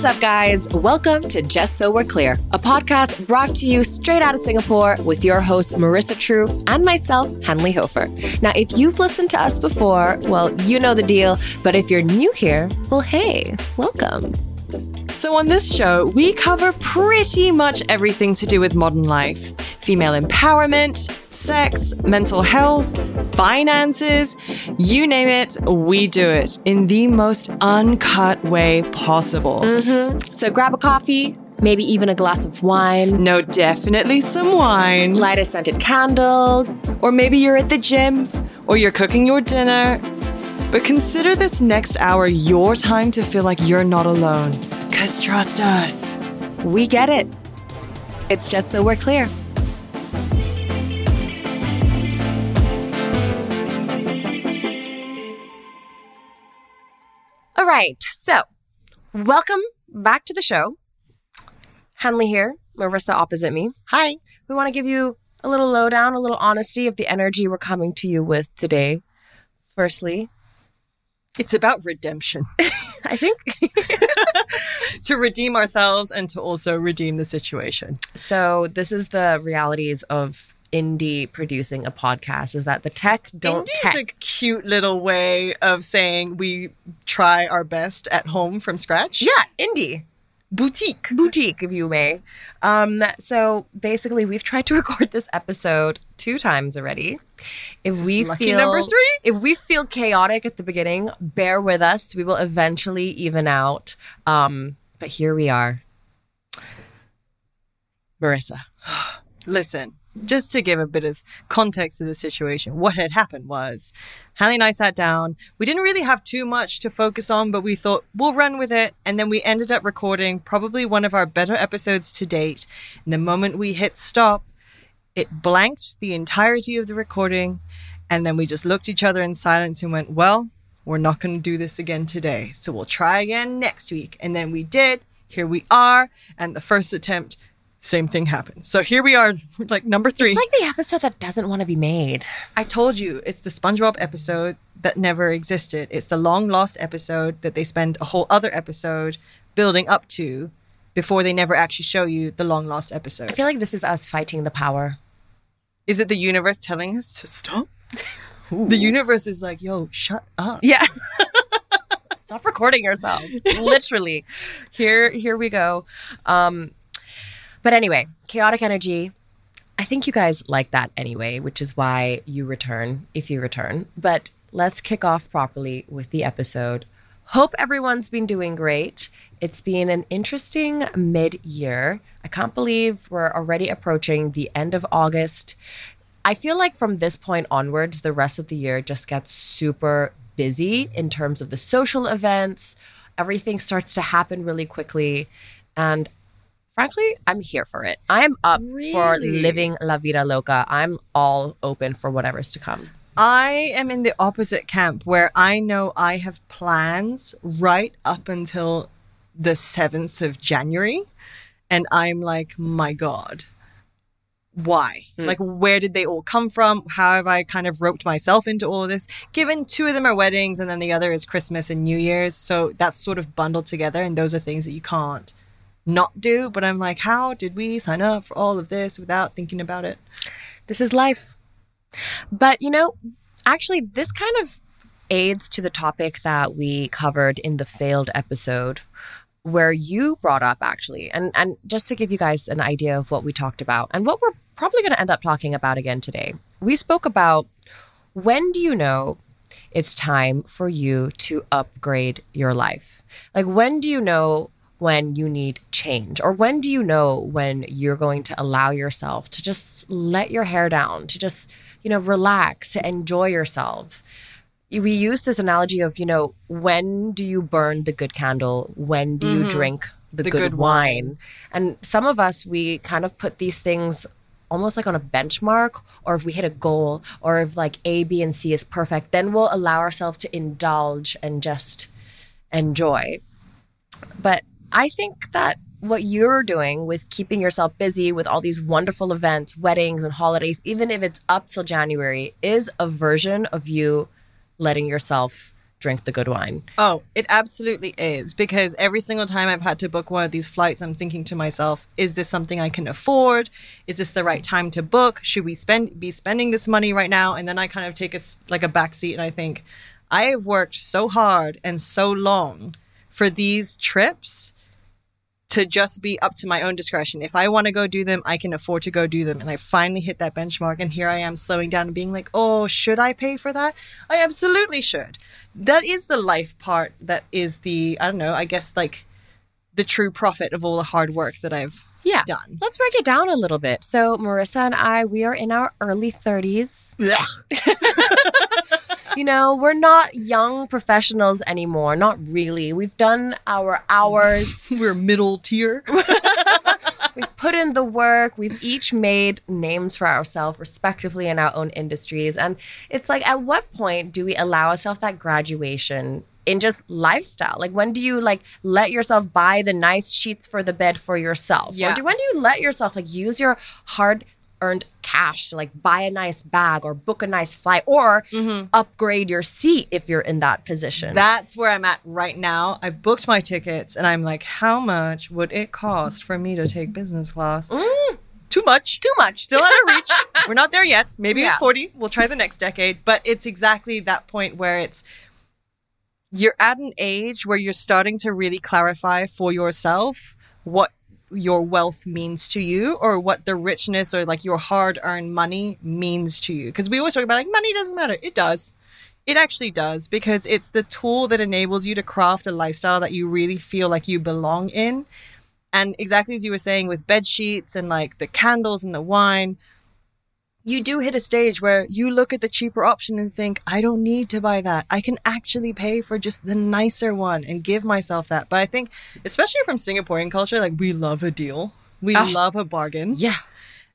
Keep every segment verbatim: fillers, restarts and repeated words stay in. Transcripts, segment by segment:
What's up, guys? Welcome to Just So We're Clear, a podcast brought to you straight out of Singapore with your hosts, Marissa True and myself, Hanley Hofer. Now, if you've listened to us before, well, you know the deal. But if you're new here, well, hey, welcome. So on this show, we cover pretty much everything to do with modern life. Female empowerment, sex, mental health, finances, you name it, we do it in the most uncut way possible. Mm-hmm. So grab a coffee, maybe even a glass of wine. No, definitely some wine. Light a scented candle. Or maybe you're at the gym or you're cooking your dinner. But consider this next hour your time to feel like you're not alone. Because trust us, we get it. It's Just So We're Clear. All right, so welcome back to the show. Hanley here, Marissa opposite me. Hi. We want to give you a little lowdown, a little honesty of the energy we're coming to you with today. Firstly, it's about redemption. I think. To redeem ourselves and to also redeem the situation. So this is the realities of indie producing a podcast, is that the tech don't Indie's tech. Indie's a cute little way of saying we try our best at home from scratch. Yeah, indie. Boutique. Boutique, if you may. Um, so basically, we've tried to record this episode two times already. If we lucky feel number three. If we feel chaotic at the beginning, bear with us. We will eventually even out. Um, but here we are. Marissa, listen. Just to give a bit of context to the situation, what had happened was Hanli and I sat down. We didn't really have too much to focus on, but we thought we'll run with it. And then we ended up recording probably one of our better episodes to date. And the moment we hit stop, it blanked the entirety of the recording. And then we just looked at each other in silence and went, well, we're not going to do this again today. So we'll try again next week. And then we did. Here we are. And the first attempt, same thing happened. So here we are, like number three. It's like the episode that doesn't want to be made. I told you, it's the SpongeBob episode that never existed. It's the long lost episode that they spend a whole other episode building up to before they never actually show you the long lost episode. I feel like this is us fighting the power. Is it the universe telling us to stop? Ooh. The universe is like, yo, shut up. Yeah. Stop recording yourselves. Literally. Here, here we go. Um... But anyway, chaotic energy. I think you guys like that anyway, which is why you return if you return. But let's kick off properly with the episode. Hope everyone's been doing great. It's been an interesting mid-year. I can't believe we're already approaching the end of August. I feel like from this point onwards, the rest of the year just gets super busy in terms of the social events. Everything starts to happen really quickly. And frankly, I'm here for it. I'm up really? for living La Vida Loca. I'm all open for whatever's to come. I am in the opposite camp where I know I have plans right up until the seventh of January. And I'm like, my God, why? Mm. Like, where did they all come from? How have I kind of roped myself into all of this? Given two of them are weddings and then the other is Christmas and New Year's. So that's sort of bundled together. And those are things that you can't not do, but I'm like, how did we sign up for all of this without thinking about it? This is life. But, you know, actually, this kind of aids to the topic that we covered in the failed episode where you brought up, actually, and, and just to give you guys an idea of what we talked about and what we're probably going to end up talking about again today. We spoke about, when do you know it's time for you to upgrade your life? Like, when do you know when you need change? Or when do you know when you're going to allow yourself to just let your hair down, to just, you know, relax, to enjoy yourselves? We use this analogy of, you know, when do you burn the good candle? When do mm-hmm. you drink the, the good, good wine? wine? And some of us, we kind of put these things almost like on a benchmark, or if we hit a goal, or if like A, B, and C is perfect, then we'll allow ourselves to indulge and just enjoy. But I think that what you're doing with keeping yourself busy with all these wonderful events, weddings and holidays, even if it's up till January, is a version of you letting yourself drink the good wine. Oh, it absolutely is, because every single time I've had to book one of these flights, I'm thinking to myself, is this something I can afford? Is this the right time to book? Should we spend be spending this money right now? And then I kind of take a, like a backseat and I think, I have worked so hard and so long for these trips to just be up to my own discretion. If I want to go do them, I can afford to go do them. And I finally hit that benchmark. And here I am slowing down and being like, oh, should I pay for that? I absolutely should. That is the life part. That is the, I don't know, I guess like the true profit of all the hard work that I've yeah. done. Let's break it down a little bit. So Marissa and I, we are in our early thirties. You know, we're not young professionals anymore. Not really. We've done our hours. We're middle tier. We've put in the work. We've each made names for ourselves, respectively, in our own industries. And it's like, at what point do we allow ourselves that graduation in just lifestyle? Like, when do you, like, let yourself buy the nice sheets for the bed for yourself? Yeah. Or do, when do you let yourself, like, use your hard earned cash to like buy a nice bag or book a nice flight or mm-hmm. upgrade your seat if you're in that position? That's where I'm at right now. I've booked my tickets and I'm like, how much would it cost for me to take business class? Mm. Too much. Too much. Still out of reach. We're not there yet. Maybe yeah. at forty. We'll try the next decade. But it's exactly that point where it's, you're at an age where you're starting to really clarify for yourself what your wealth means to you, or what the richness or like your hard-earned money means to you. Because we always talk about like money doesn't matter. It does. It actually does, because it's the tool that enables you to craft a lifestyle that you really feel like you belong in. And exactly as you were saying with bed sheets and like the candles and the wine, you do hit a stage where you look at the cheaper option and think, I don't need to buy that. I can actually pay for just the nicer one and give myself that. But I think, especially from Singaporean culture, like we love a deal. We oh. love a bargain. Yeah.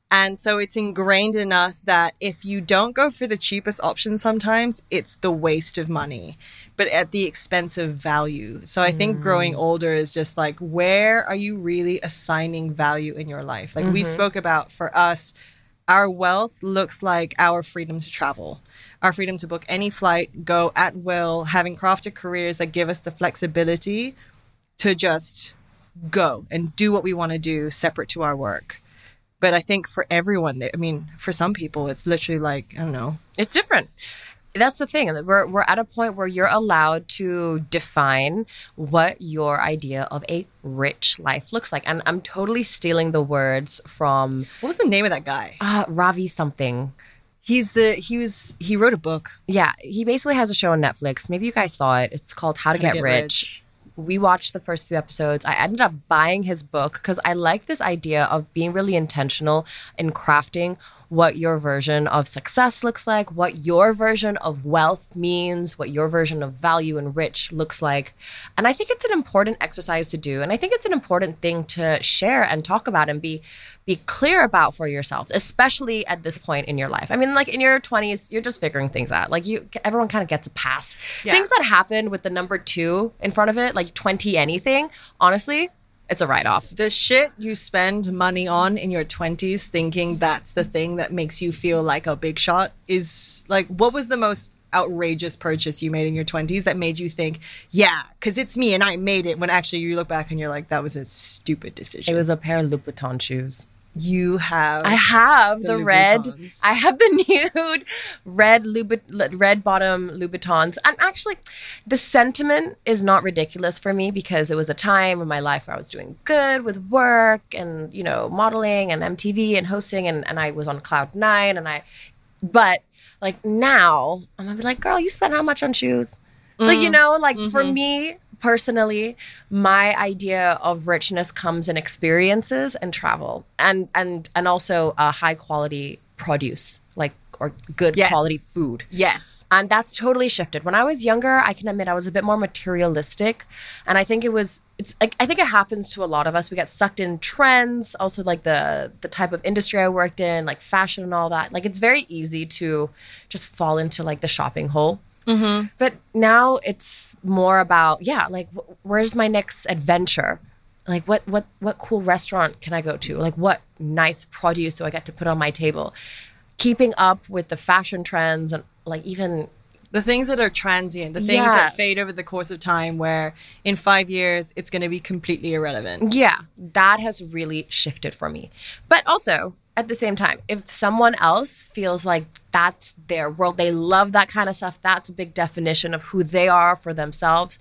And so it's ingrained in us that if you don't go for the cheapest option sometimes, it's the waste of money, but at the expense of value. So I think mm. growing older is just like, where are you really assigning value in your life? Like mm-hmm. we spoke about, for us, our wealth looks like our freedom to travel, our freedom to book any flight, go at will, having crafted careers that give us the flexibility to just go and do what we want to do separate to our work. But I think for everyone, I mean, for some people, it's literally like, I don't know. It's different. That's the thing. We're we're at a point where you're allowed to define what your idea of a rich life looks like. And I'm totally stealing the words from... What was the name of that guy? Uh, Ravi something. He's the... He was... He wrote a book. Yeah. He basically has a show on Netflix. Maybe you guys saw it. It's called How to, How Get, to Get Rich. Rich. We watched the first few episodes. I ended up buying his book because I like this idea of being really intentional in crafting what your version of success looks like, what your version of wealth means, what your version of value and rich looks like. And I think it's an important exercise to do. And I think it's an important thing to share and talk about and be be clear about for yourself, especially at this point in your life. I mean, like in your twenties, you're just figuring things out. Like you, everyone kind of gets a pass. Yeah. Things that happen with the number two in front of it, like twenty anything, honestly, it's a write-off. The shit you spend money on in your twenties thinking that's the thing that makes you feel like a big shot is like, what was the most outrageous purchase you made in your twenties that made you think, yeah, because it's me and I made it, when actually you look back and you're like, that was a stupid decision. It was a pair of Louboutin shoes. You have... I have the, the red... I have the nude red Louboutin, red bottom Louboutins. And actually, the sentiment is not ridiculous for me because it was a time in my life where I was doing good with work and, you know, modeling and M T V and hosting, and, and I was on cloud nine and I... But, like, now, I'm going to be like, girl, you spent how much on shoes? Mm. Like, you know, like, mm-hmm. for me... Personally, my idea of richness comes in experiences and travel, and and and also uh, high quality produce, like or good yes. quality food. Yes, and that's totally shifted. When I was younger, I can admit I was a bit more materialistic, and I think it was. It's like I think it happens to a lot of us. We get sucked in trends, also like the the type of industry I worked in, like fashion and all that. Like it's very easy to just fall into like the shopping hole. Mm-hmm. But now it's more about, yeah, like, wh- where's my next adventure? Like, what, what, what cool restaurant can I go to? Like, what nice produce do I get to put on my table? Keeping up with the fashion trends and, like, even... The things that are transient, the things yeah. that fade over the course of time, where in five years, it's going to be completely irrelevant. Yeah, that has really shifted for me. But also, at the same time, if someone else feels like that's their world, they love that kind of stuff, that's a big definition of who they are for themselves.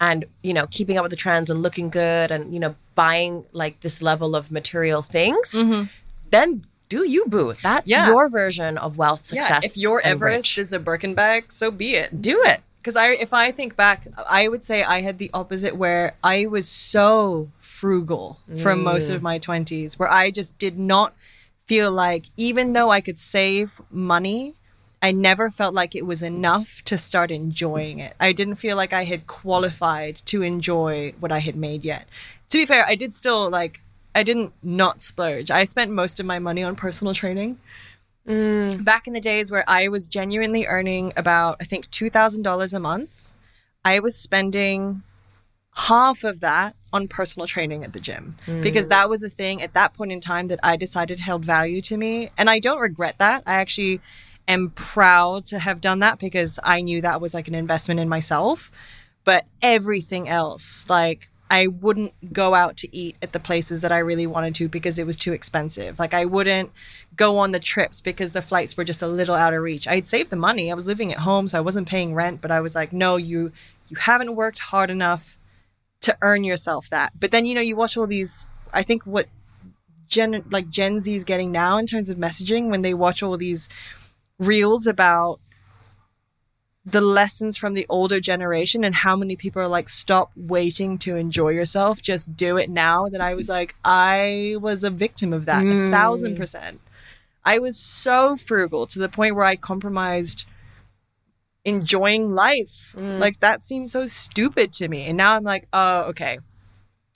And, you know, keeping up with the trends and looking good and, you know, buying like this level of material things, mm-hmm. then do you, boo. That's yeah. your version of wealth, success, yeah. If your Everest rich. Is a Birkin bag, so be it. Do it. Because I, if I think back, I would say I had the opposite, where I was so frugal mm. for most of my twenties, where I just did not feel like, even though I could save money, I never felt like it was enough to start enjoying it. I didn't feel like I had qualified to enjoy what I had made yet. To be fair, I did still like... I didn't not splurge. I spent most of my money on personal training. Mm. Back in the days where I was genuinely earning about, I think, two thousand dollars a month, I was spending half of that on personal training at the gym mm. because that was the thing at that point in time that I decided held value to me. And I don't regret that. I actually am proud to have done that because I knew that was like an investment in myself. But everything else, like... I wouldn't go out to eat at the places that I really wanted to because it was too expensive. Like I wouldn't go on the trips because the flights were just a little out of reach. I'd saved the money. I was living at home, so I wasn't paying rent. But I was like, no, you you haven't worked hard enough to earn yourself that. But then, you know, you watch all these, I think what Gen, like Gen Z is getting now in terms of messaging, when they watch all these reels about the lessons from the older generation and how many people are like, stop waiting to enjoy yourself, just do it now, that I was like, I was a victim of that mm. a thousand percent. I was so frugal to the point where I compromised enjoying life. Mm. Like that seems so stupid to me. And now I'm like, oh, okay.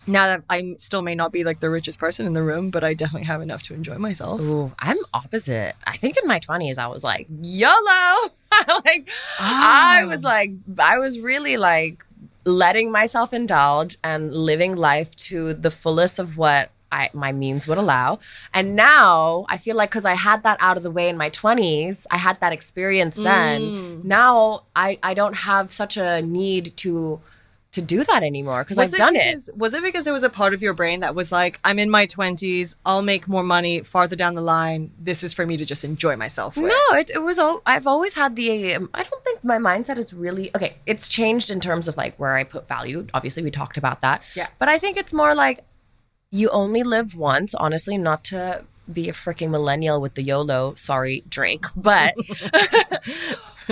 Now that I still may not be like the richest person in the room, but I definitely have enough to enjoy myself. Ooh, I'm opposite. I think in my twenties, I was like, YOLO. like oh. I was like, I was really like letting myself indulge and living life to the fullest of what I, my means would allow. And now I feel like because I had that out of the way in my twenties, I had that experience then. Mm. Now I, I don't have such a need to to do that anymore because I've done it. Was it because there was a part of your brain that was like, I'm in my twenties, I'll make more money farther down the line, this is for me to just enjoy myself with? No, it, it was, all, I've always had the, um, I don't think my mindset is really, okay, it's changed in terms of like where I put value. Obviously we talked about that. Yeah. But I think it's more like you only live once, honestly, not to be a freaking millennial with the YOLO, sorry, Drake, but...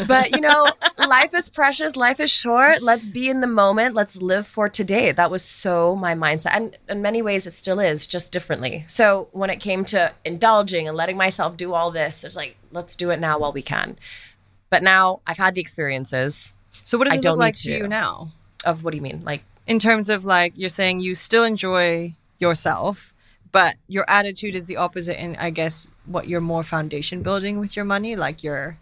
But, you know, life is precious. Life is short. Let's be in the moment. Let's live for today. That was so my mindset. And in many ways, it still is, just differently. So when it came to indulging and letting myself do all this, it's like, let's do it now while we can. But now I've had the experiences. So what does it look like to you now? Of what do you mean? Like in terms of like you're saying you still enjoy yourself, but your attitude is the opposite. And I guess what you're more foundation building with your money, like you're...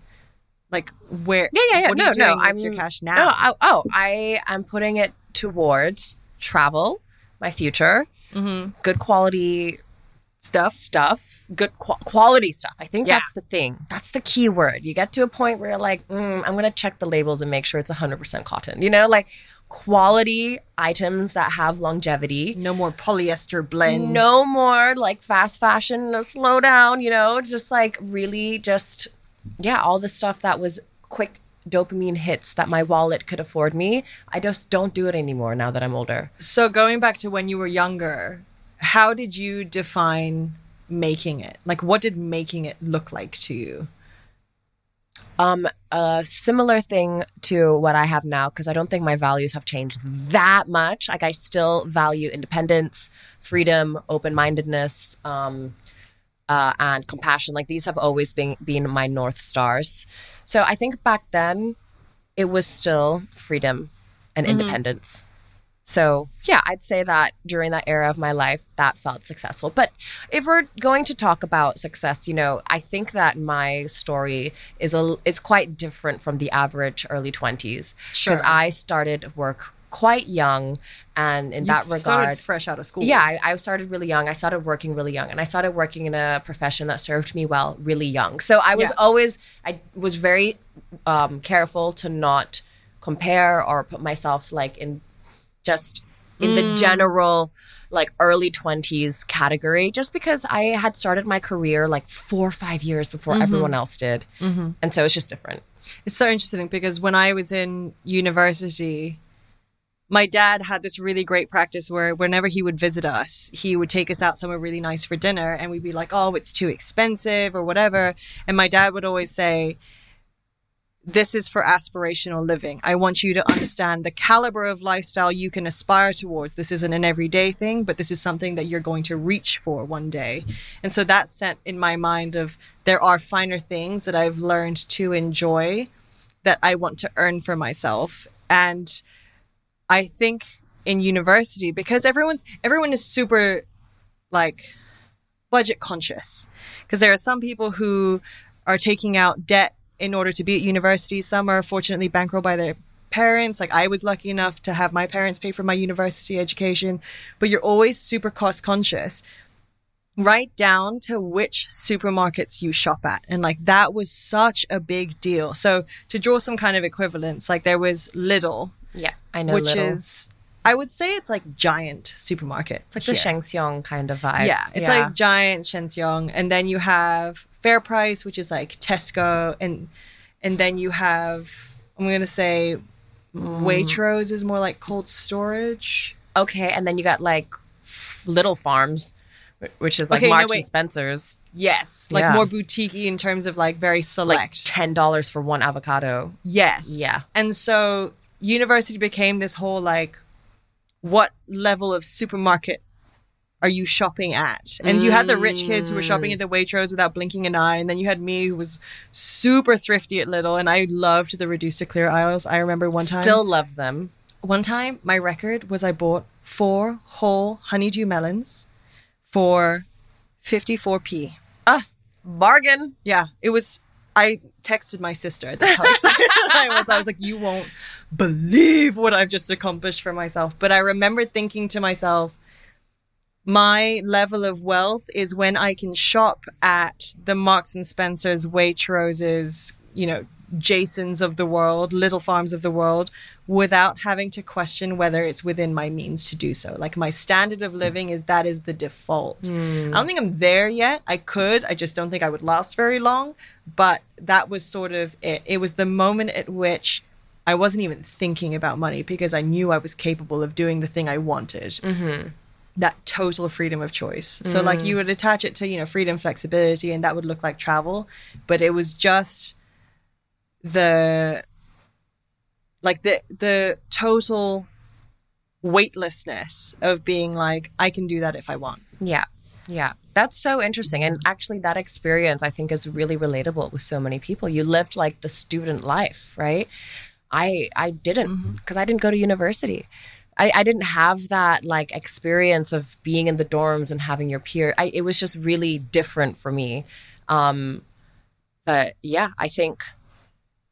Like where? Yeah, yeah, yeah. What no, are you doing no. I'm your cash now. No, I, oh, I am putting it towards travel, my future, mm-hmm. good quality stuff, stuff, good qu- quality stuff. I think yeah. that's the thing. That's the key word. You get to a point where you're like, mm, I'm gonna check the labels and make sure it's one hundred percent cotton. You know, like quality items that have longevity. No more polyester blends. No more like fast fashion. No, slow down. You know, just like really just. Yeah, all the stuff that was quick dopamine hits that my wallet could afford me, I just don't do it anymore now that I'm older. So going back to when you were younger, how did you define making it? Like, what did making it look like to you? Um, a similar thing to what I have now, because I don't think my values have changed that much. Like, I still value independence, freedom, open-mindedness, um... Uh, and compassion. Like these have always been, been my North Stars. So I think back then it was still freedom and mm-hmm. independence. So yeah, I'd say that during that era of my life, that felt successful. But if we're going to talk about success, you know, I think that my story is a, it's quite different from the average early twenties. Sure. Because I started work quite young. And in you that regard, started fresh out of school. Yeah, I, I started really young. I started working really young, and I started working in a profession that served me well really young. So I was yeah. always, I was very um, careful to not compare or put myself like in just in mm. the general like early twenties category, just because I had started my career like four or five years before mm-hmm. everyone else did. Mm-hmm. And so it's just different. It's so interesting because when I was in university, my dad had this really great practice where whenever he would visit us, he would take us out somewhere really nice for dinner, and we'd be like, oh, it's too expensive or whatever. And my dad would always say, this is for aspirational living. I want you to understand the caliber of lifestyle you can aspire towards. This isn't an everyday thing, but this is something that you're going to reach for one day. And so that set in my mind of there are finer things that I've learned to enjoy that I want to earn for myself. And I think in university, because everyone's everyone is super like budget conscious, because there are some people who are taking out debt in order to be at university. Some are fortunately bankrolled by their parents. Like I was lucky enough to have my parents pay for my university education, but you're always super cost conscious, right down to which supermarkets you shop at. And like that was such a big deal. So to draw some kind of equivalence, like there was Lidl. Yeah, I know Which Lidl. Is, I would say it's like giant supermarket. It's like the Sheng Siong kind of vibe. Yeah, it's yeah. like giant Sheng Siong. And then you have Fair Price, which is like Tesco. And and then you have, I'm going to say mm. Waitrose is more like Cold Storage. Okay, and then you got like Little Farms, which is like okay, Marks no, and Spencers. Yes, like yeah. more boutique-y in terms of like very select. Like ten dollars for one avocado. Yes. Yeah. And so university became this whole like, what level of supermarket are you shopping at? And mm. you had the rich kids who were shopping at the Waitrose without blinking an eye. And then you had me who was super thrifty at Lidl. And I loved the reduced to clear aisles. I remember one time. Still love them. One time, my record was I bought four whole honeydew melons for fifty-four p. Ah, bargain. Yeah, it was. I texted my sister at the time. So I, was, I was like, you won't believe what I've just accomplished for myself. But I remember thinking to myself, my level of wealth is when I can shop at the Marks and Spencers, Waitrose's, you know, Jasons of the world, Little Farms of the world, without having to question whether it's within my means to do so. Like my standard of living is that is the default. Mm. I don't think I'm there yet. I could. I just don't think I would last very long. But that was sort of it. It was the moment at which I wasn't even thinking about money because I knew I was capable of doing the thing I wanted. Mm-hmm. That total freedom of choice. Mm. So like you would attach it to, you know, freedom, flexibility, and that would look like travel. But it was just the like the the total weightlessness of being like, I can do that if I want. Yeah. Yeah. That's so interesting. And actually that experience I think is really relatable with so many people. You lived like the student life, right? I I didn't because mm-hmm. I didn't go to university. I, I didn't have that like experience of being in the dorms and having your peer. I, it was just really different for me. Um, but yeah, I think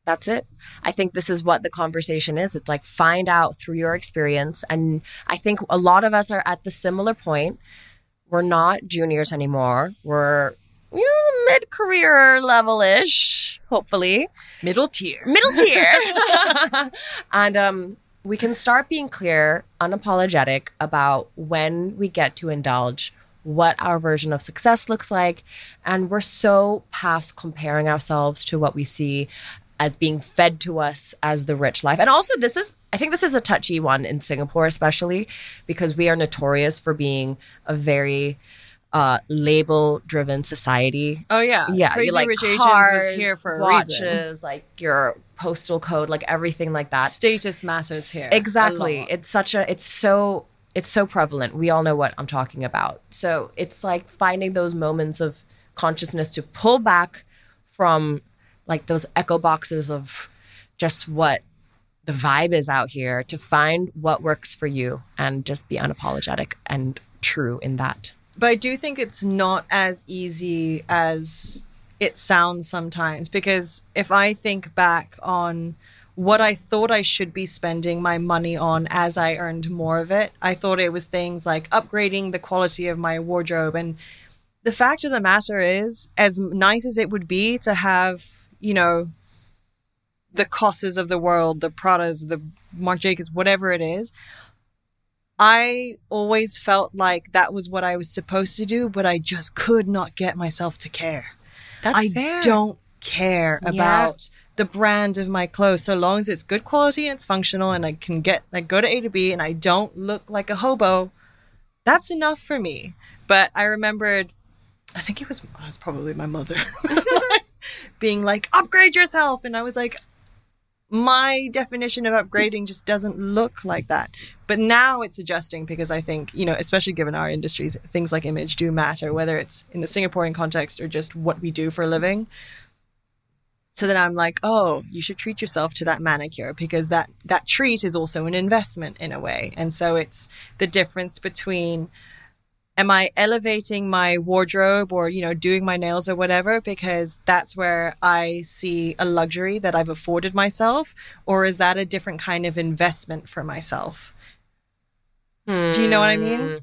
that's it. I think this is what the conversation is. It's like find out through your experience. And I think a lot of us are at the similar point. We're not juniors anymore. We're, you know, mid-career level-ish, hopefully. Middle tier. Middle tier. And um, we can start being clear, unapologetic about when we get to indulge, what our version of success looks like. And we're so past comparing ourselves to what we see as being fed to us as the rich life. And also this is, I think this is a touchy one in Singapore, especially because we are notorious for being a very uh, label-driven society. Oh yeah. Yeah. Crazy like Rich Asians was here for a watches, reason. Like your postal code, like everything like that. Status matters here. Exactly. It's such a, it's so, it's so prevalent. We all know what I'm talking about. So it's like finding those moments of consciousness to pull back from like those echo boxes of just what the vibe is out here to find what works for you and just be unapologetic and true in that. But I do think it's not as easy as it sounds sometimes, because if I think back on what I thought I should be spending my money on as I earned more of it. I thought it was things like upgrading the quality of my wardrobe. And the fact of the matter is, as nice as it would be to have, you know, the Cosses of the world, the Pradas, the Marc Jacobs, whatever it is, I always felt like that was what I was supposed to do, but I just could not get myself to care. That's I fair. I don't care yeah. about the brand of my clothes, so long as it's good quality and it's functional and I can get, like, go to A to B and I don't look like a hobo. That's enough for me. But I remembered, I think it was, it was probably my mother being like, upgrade yourself. And I was like, my definition of upgrading just doesn't look like that. But now it's adjusting because I think, you know, especially given our industries, things like image do matter, whether it's in the Singaporean context or just what we do for a living. So then I'm like, oh, you should treat yourself to that manicure because that, that treat is also an investment in a way. And so it's the difference between, am I elevating my wardrobe or, you know, doing my nails or whatever because that's where I see a luxury that I've afforded myself? Or is that a different kind of investment for myself? Mm. Do you know what I mean?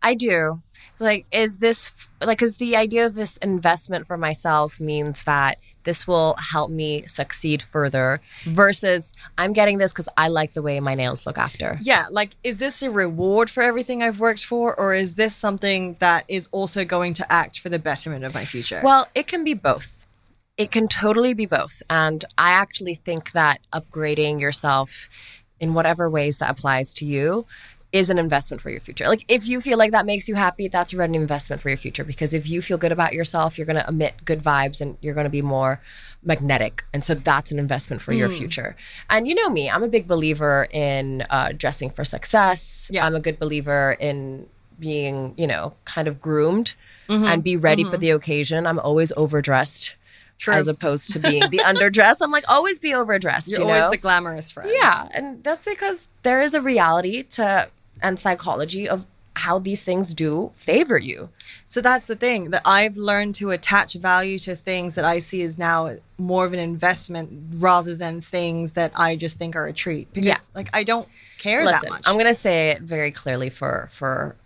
I do. Like, is this, like, because the idea of this investment for myself means that this will help me succeed further versus I'm getting this because I like the way my nails look after. Yeah. Like, is this a reward for everything I've worked for? Or is this something that is also going to act for the betterment of my future? Well, it can be both. It can totally be both. And I actually think that upgrading yourself in whatever ways that applies to you is an investment for your future. Like, if you feel like that makes you happy, that's an investment for your future, because if you feel good about yourself, you're going to emit good vibes and you're going to be more magnetic. And so that's an investment for mm. your future. And you know me, I'm a big believer in uh, dressing for success. Yeah. I'm a good believer in being, you know, kind of groomed mm-hmm. and be ready mm-hmm. for the occasion. I'm always overdressed. True. As opposed to being the underdressed. I'm like, always be overdressed. You're you know? always the glamorous friend. Yeah. And that's because there is a reality to and psychology of how these things do favor you. So that's the thing, that I've learned to attach value to things that I see as now more of an investment rather than things that I just think are a treat. Because yeah. like, I don't care Listen, that much. I'm going to say it very clearly for, for,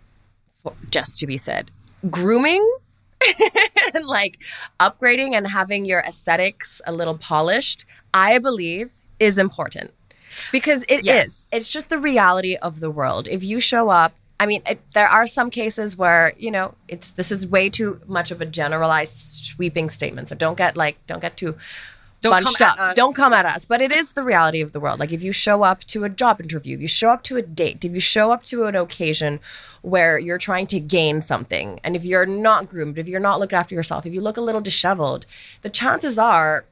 for just to be said. Grooming and like upgrading and having your aesthetics a little polished, I believe, is important. Because it yes. is. It's just the reality of the world. If you show up, I mean, it, there are some cases where, you know, it's this is way too much of a generalized sweeping statement. So don't get like, don't get too don't bunched up. Don't come at us. But it is the reality of the world. Like, if you show up to a job interview, if you show up to a date, if you show up to an occasion where you're trying to gain something, and if you're not groomed, if you're not looked after yourself, if you look a little disheveled, the chances are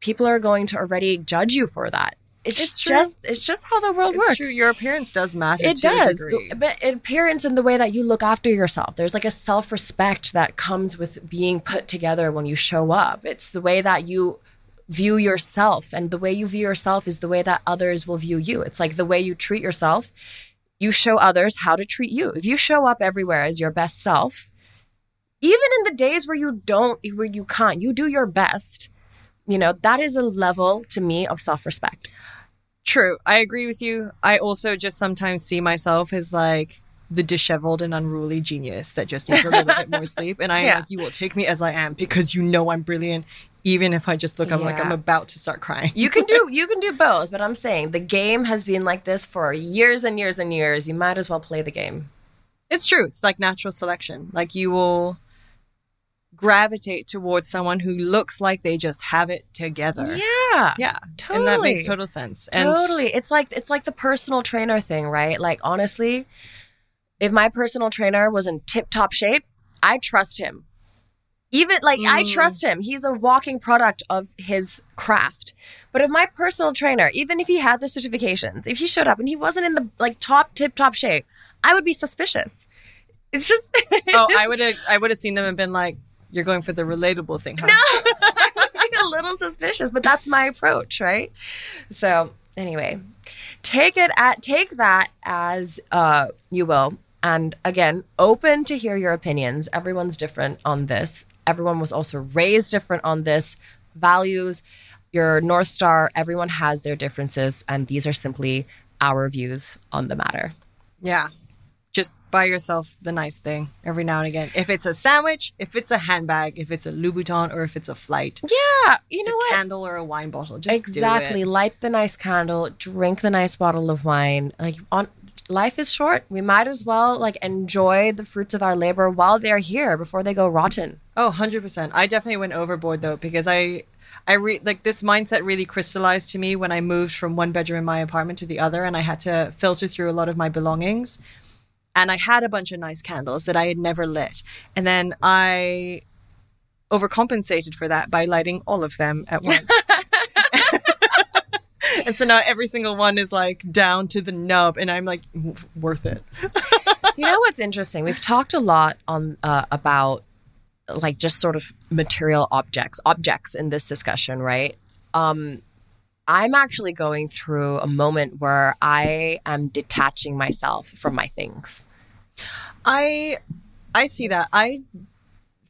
people are going to already judge you for that. It's, it's just it's just how the world it's works. True. Your appearance does matter. It to does, a degree. But appearance and the way that you look after yourself. There's like a self-respect that comes with being put together when you show up. It's the way that you view yourself, and the way you view yourself is the way that others will view you. It's like the way you treat yourself. You show others how to treat you. If you show up everywhere as your best self, even in the days where you don't, where you can't, you do your best. You know, that is a level to me of self-respect. True. I agree with you. I also just sometimes see myself as like the disheveled and unruly genius that just needs a little bit more sleep. And I'm yeah. like, you will take me as I am because you know I'm brilliant. Even if I just look, I'm yeah. like, I'm about to start crying. You can do you can do both. But I'm saying the game has been like this for years and years and years. You might as well play the game. It's true. It's like natural selection. Like, you will gravitate towards someone who looks like they just have it together. Yeah. Yeah. Totally. And that makes total sense. And totally. It's like it's like the personal trainer thing, right? Like, honestly, if my personal trainer was in tip-top shape, I trust him. Even like mm. I trust him. He's a walking product of his craft. But if my personal trainer, even if he had the certifications, if he showed up and he wasn't in the like top tip-top shape, I would be suspicious. It's just Oh, I would have I would have seen them and been like, you're going for the relatable thing, huh? No, I'm being a little suspicious, but that's my approach, right? So anyway, take it at take that as uh, you will. And again, open to hear your opinions. Everyone's different on this. Everyone was also raised different on this. Values, your North Star. Everyone has their differences, and these are simply our views on the matter. Yeah. Just buy yourself the nice thing every now and again. If it's a sandwich, if it's a handbag, if it's a Louboutin, or if it's a flight. Yeah. You know what? A candle or a wine bottle. Just do it. Exactly. Light the nice candle. Drink the nice bottle of wine. Like, on, life is short. We might as well, like, enjoy the fruits of our labor while they're here before they go rotten. Oh, one hundred percent. I definitely went overboard, though, because I... I re- like this mindset really crystallized to me when I moved from one bedroom in my apartment to the other, and I had to filter through a lot of my belongings. And I had a bunch of nice candles that I had never lit. And then I overcompensated for that by lighting all of them at once. And so now every single one is like down to the nub, and I'm like, worth it. You know what's interesting? We've talked a lot on uh, about like just sort of material objects, objects in this discussion, right? Um, I'm actually going through a moment where I am detaching myself from my things. I I see that. I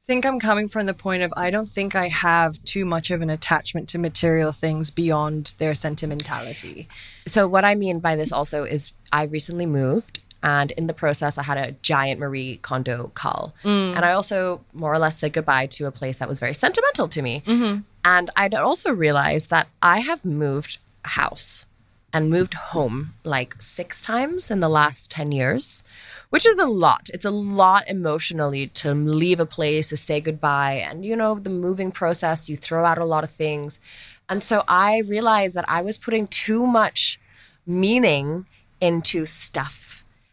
think I'm coming from the point of I don't think I have too much of an attachment to material things beyond their sentimentality. So what I mean by this also is I recently moved. And in the process, I had a giant Marie Kondo cull. Mm. And I also more or less said goodbye to a place that was very sentimental to me. Mm-hmm. And I'd also realized that I have moved house and moved home like six times in the last ten years, which is a lot. It's a lot emotionally to leave a place, to say goodbye. And, you know, the moving process, you throw out a lot of things. And so I realized that I was putting too much meaning into stuff.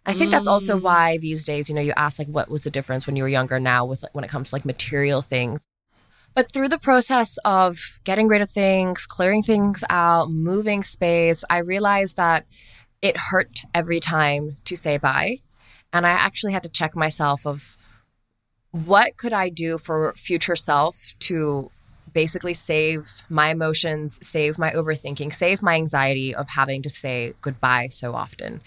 I think that's also why these days, you know, you ask, like, what was the difference when you were younger now with, like, when it comes to, like, material things. But through the process of getting rid of things, clearing things out, moving space, I realized that it hurt every time to say bye. And I actually had to check myself of what could I do for future self to basically save my emotions, save my overthinking, save my anxiety of having to say goodbye so often.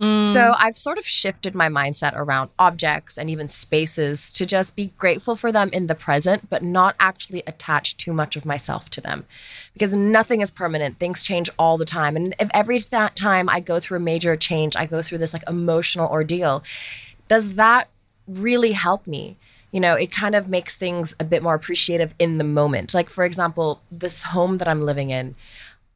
Mm. So I've sort of shifted my mindset around objects and even spaces to just be grateful for them in the present, but not actually attach too much of myself to them, because nothing is permanent. Things change all the time. And if every th- time I go through a major change, I go through this like emotional ordeal, does that really help me? You know, it kind of makes things a bit more appreciative in the moment. Like, for example, this home that I'm living in,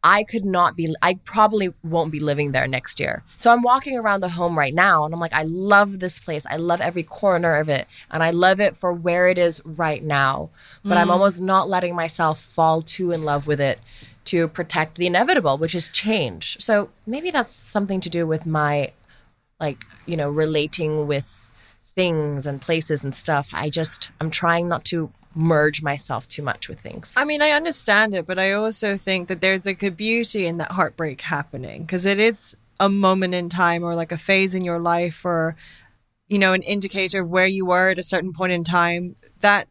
I could not be, I probably won't be living there next year. So I'm walking around the home right now and I'm like, I love this place. I love every corner of it. And I love it for where it is right now. But mm. I'm almost not letting myself fall too in love with it to protect the inevitable, which is change. So maybe that's something to do with my, like, you know, relating with things and places and stuff. I just, I'm trying not to merge myself too much with things. I mean, I understand it, but I also think that there's like a beauty in that heartbreak happening, because it is a moment in time, or like a phase in your life, or, you know, an indicator of where you were at a certain point in time that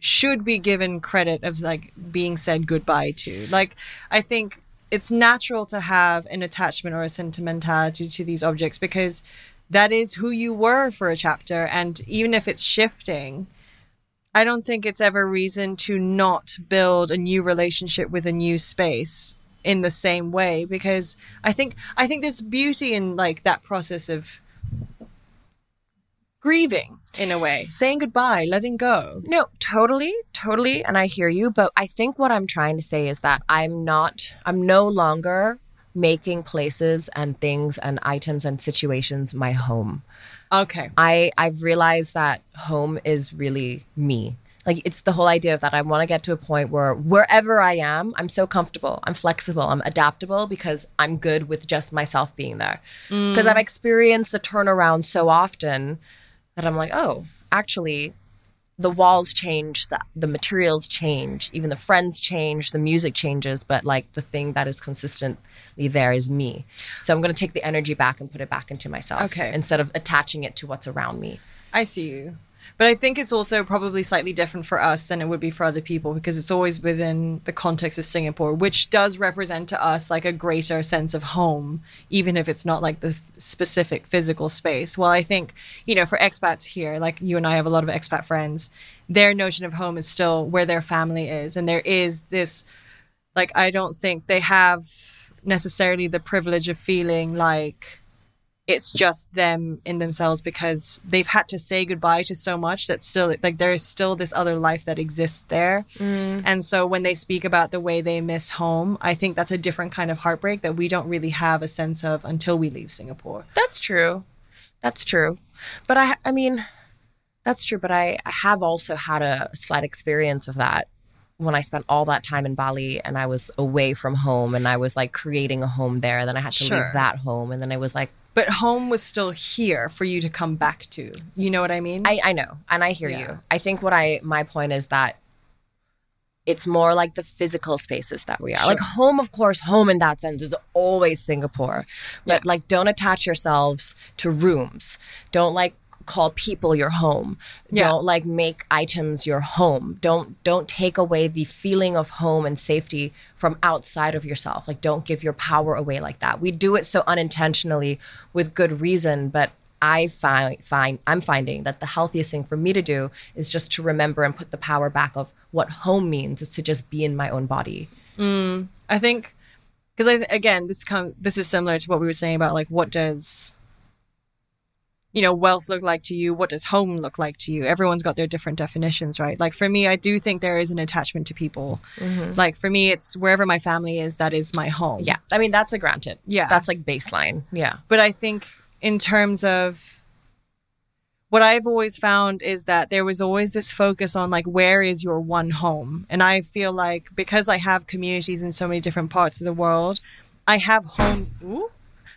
should be given credit of like being said goodbye to. Like, I think it's natural to have an attachment or a sentimentality to these objects, because that is who you were for a chapter. And even if it's shifting, I don't think it's ever reason to not build a new relationship with a new space in the same way, because I think I think there's beauty in like that process of grieving in a way, saying goodbye, letting go. No, totally, totally. And I hear you. But I think what I'm trying to say is that I'm not I'm no longer making places and things and items and situations my home. Okay. I, I've realized that home is really me. Like, it's the whole idea of that. I want to get to a point where wherever I am, I'm so comfortable, I'm flexible, I'm adaptable, because I'm good with just myself being there. Because mm. I've experienced the turnaround so often that I'm like, oh, actually, the walls change, the, the materials change, even the friends change, the music changes, but like the thing that is consistently there is me. So I'm going to take the energy back and put it back into myself, okay, instead of attaching it to what's around me. I see you. But I think it's also probably slightly different for us than it would be for other people, because it's always within the context of Singapore, which does represent to us like a greater sense of home, even if it's not like the f- specific physical space. Well, I think, you know, for expats here, like you and I have a lot of expat friends, their notion of home is still where their family is. And there is this Like, I don't think they have necessarily the privilege of feeling like it's just them in themselves, because they've had to say goodbye to so much that still, like, there is still this other life that exists there. Mm. And so when they speak about the way they miss home, I think that's a different kind of heartbreak that we don't really have a sense of until we leave Singapore. That's true. That's true. But I, I mean, that's true. But I, I have also had a slight experience of that when I spent all that time in Bali and I was away from home and I was like creating a home there. Then I had to sure. leave that home. And then I was like, but home was still here for you to come back to. You know what I mean? I, I know. And I hear yeah. you. I think what I, my point is that it's more like the physical spaces that we are. Sure. Like home, of course, home in that sense is always Singapore. But yeah. like, don't attach yourselves to rooms. Don't like call people your home. Yeah. Don't like make items your home. Don't don't take away the feeling of home and safety from outside of yourself. Like, don't give your power away like that. We do it so unintentionally with good reason, but I find find I'm finding that the healthiest thing for me to do is just to remember and put the power back of what home means, is to just be in my own body. Mm, I think because I again this com- this is similar to what we were saying about like, what does you know, wealth look like to you? What does home look like to you? Everyone's got their different definitions, right? Like for me, I do think there is an attachment to people. Mm-hmm. Like for me, it's wherever my family is, that is my home. Yeah. I mean, that's a granted. Yeah. That's like baseline. Yeah. But I think in terms of what I've always found is that there was always this focus on like, where is your one home? And I feel like because I have communities in so many different parts of the world, I have homes. Ooh.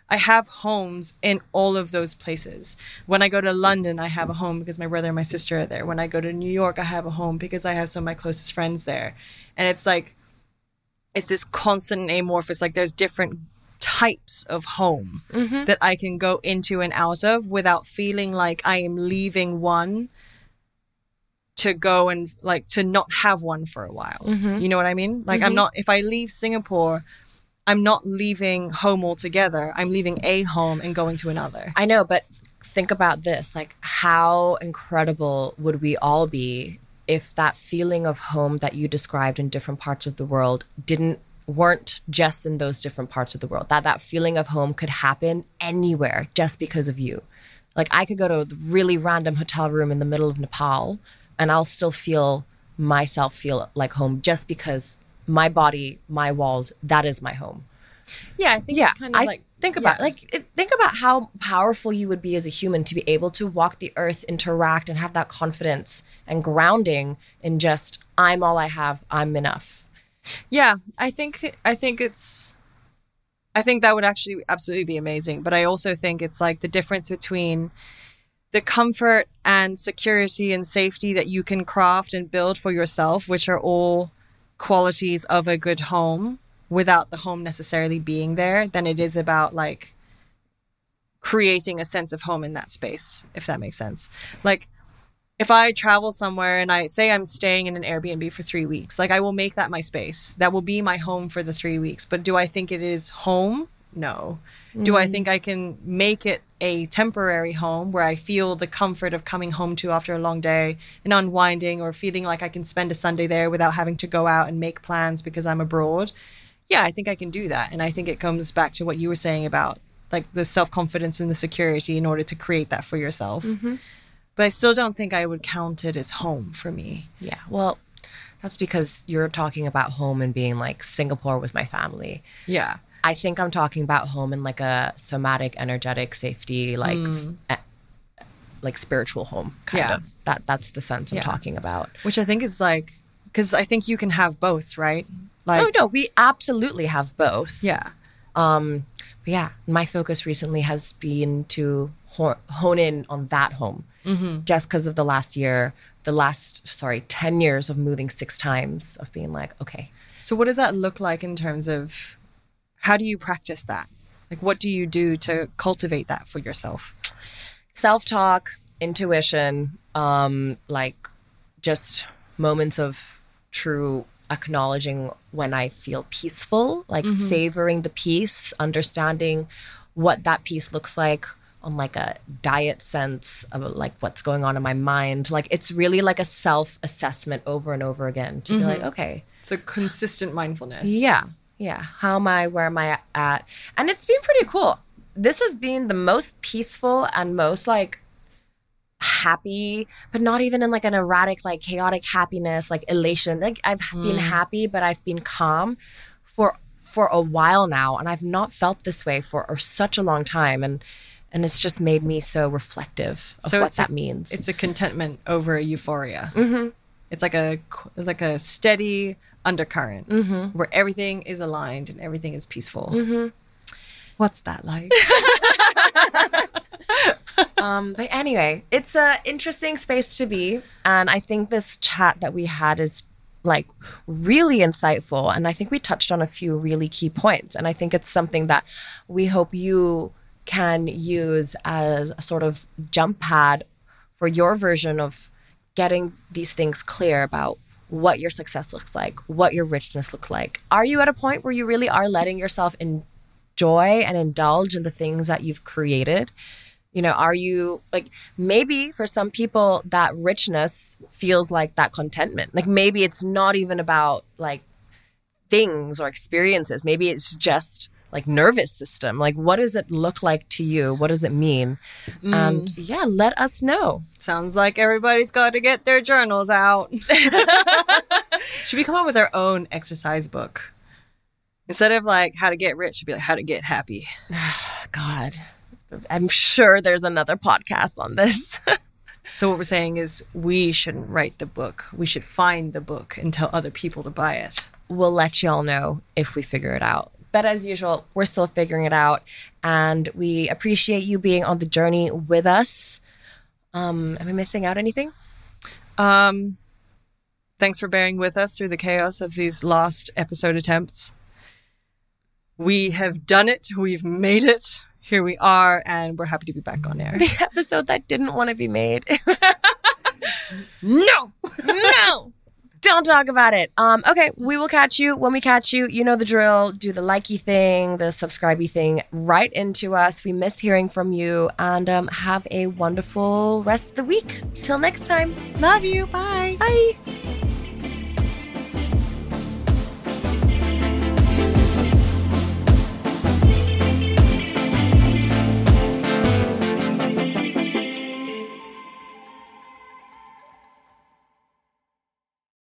I have homes in all of those places. When I go to London, I have a home because my brother and my sister are there. When I go to New York, I have a home because I have some of my closest friends there. And it's like, it's this constant amorphous, like there's different types of home mm-hmm. that I can go into and out of without feeling like I am leaving one to go and like to not have one for a while. Mm-hmm. You know what I mean? Like mm-hmm. I'm not, if I leave Singapore, I'm not leaving home altogether. I'm leaving a home and going to another. I know, but think about this. Like, how incredible would we all be if that feeling of home that you described in different parts of the world didn't weren't just in those different parts of the world? That that feeling of home could happen anywhere just because of you. Like, I could go to a really random hotel room in the middle of Nepal and I'll still feel myself feel like home just because my body, my walls, that is my home. Yeah, I think yeah, it's kind of I like... Think about yeah. like it, think about how powerful you would be as a human to be able to walk the earth, interact, and have that confidence and grounding in just, I'm all I have, I'm enough. Yeah, I think I think it's... I think that would actually absolutely be amazing. But I also think it's like the difference between the comfort and security and safety that you can craft and build for yourself, which are all qualities of a good home without the home necessarily being there, then it is about like creating a sense of home in that space, if that makes sense. Like if I travel somewhere and I say I'm staying in an Airbnb for three weeks, like I will make that my space. That will be my home for the three weeks. But do I think it is home? No. Mm-hmm. Do I think I can make it a temporary home where I feel the comfort of coming home to after a long day and unwinding, or feeling like I can spend a Sunday there without having to go out and make plans because I'm abroad? Yeah, I think I can do that. And I think it comes back to what you were saying about like the self-confidence and the security in order to create that for yourself. Mm-hmm. But I still don't think I would count it as home for me. Yeah, well, that's because you're talking about home and being like Singapore with my family. Yeah. I think I'm talking about home in like a somatic, energetic safety, like mm. f- like spiritual home kind yeah. of. That that's the sense yeah. I'm talking about. Which I think is like, because I think you can have both, right? Like, oh no, we absolutely have both. Yeah. Um. But yeah, my focus recently has been to ho- hone in on that home, mm-hmm. just because of the last year, the last sorry, ten years of moving six times, of being like, okay. So what does that look like in terms of? How do you practice that? Like, what do you do to cultivate that for yourself? Self-talk, intuition, um, like just moments of true acknowledging when I feel peaceful, like mm-hmm. savoring the peace, understanding what that peace looks like, on like a diet sense of like what's going on in my mind. Like it's really like a self-assessment over and over again to mm-hmm. be like, okay. So consistent mindfulness. Yeah. Yeah. How am I? Where am I at? And it's been pretty cool. This has been the most peaceful and most like happy, but not even in like an erratic, like chaotic happiness, like elation. Like I've mm. been happy, but I've been calm for for a while now. And I've not felt this way for or such a long time. And and it's just made me so reflective of so what that a, means. It's a contentment over a euphoria. Mm-hmm. It's like a like a steady undercurrent mm-hmm. where everything is aligned and everything is peaceful. Mm-hmm. What's that like? um, but anyway, it's an interesting space to be. And I think this chat that we had is like really insightful. And I think we touched on a few really key points. And I think it's something that we hope you can use as a sort of jump pad for your version of getting these things clear about what your success looks like, what your richness looks like. Are you at a point where you really are letting yourself enjoy and indulge in the things that you've created? You know, are you like, maybe for some people that richness feels like that contentment. Like maybe it's not even about like things or experiences. Maybe it's just like nervous system. Like what does it look like to you? What does it mean? Mm. And yeah, let us know. Sounds like everybody's got to get their journals out. Should we come up with our own exercise book? Instead of like how to get rich, it'd be like how to get happy. God, I'm sure there's another podcast on this. So what we're saying is we shouldn't write the book. We should find the book and tell other people to buy it. We'll let y'all know if we figure it out. But as usual, we're still figuring it out. And we appreciate you being on the journey with us. Um, am I missing out anything? Um, thanks for bearing with us through the chaos of these last episode attempts. We have done it. We've made it. Here we are. And we're happy to be back on air. The episode that didn't want to be made. No! No! Don't talk about it. Um, okay, we will catch you. When we catch you, you know the drill. Do the likey thing, the subscribey thing right into us. We miss hearing from you. And um, have a wonderful rest of the week. Till next time. Love you. Bye. Bye.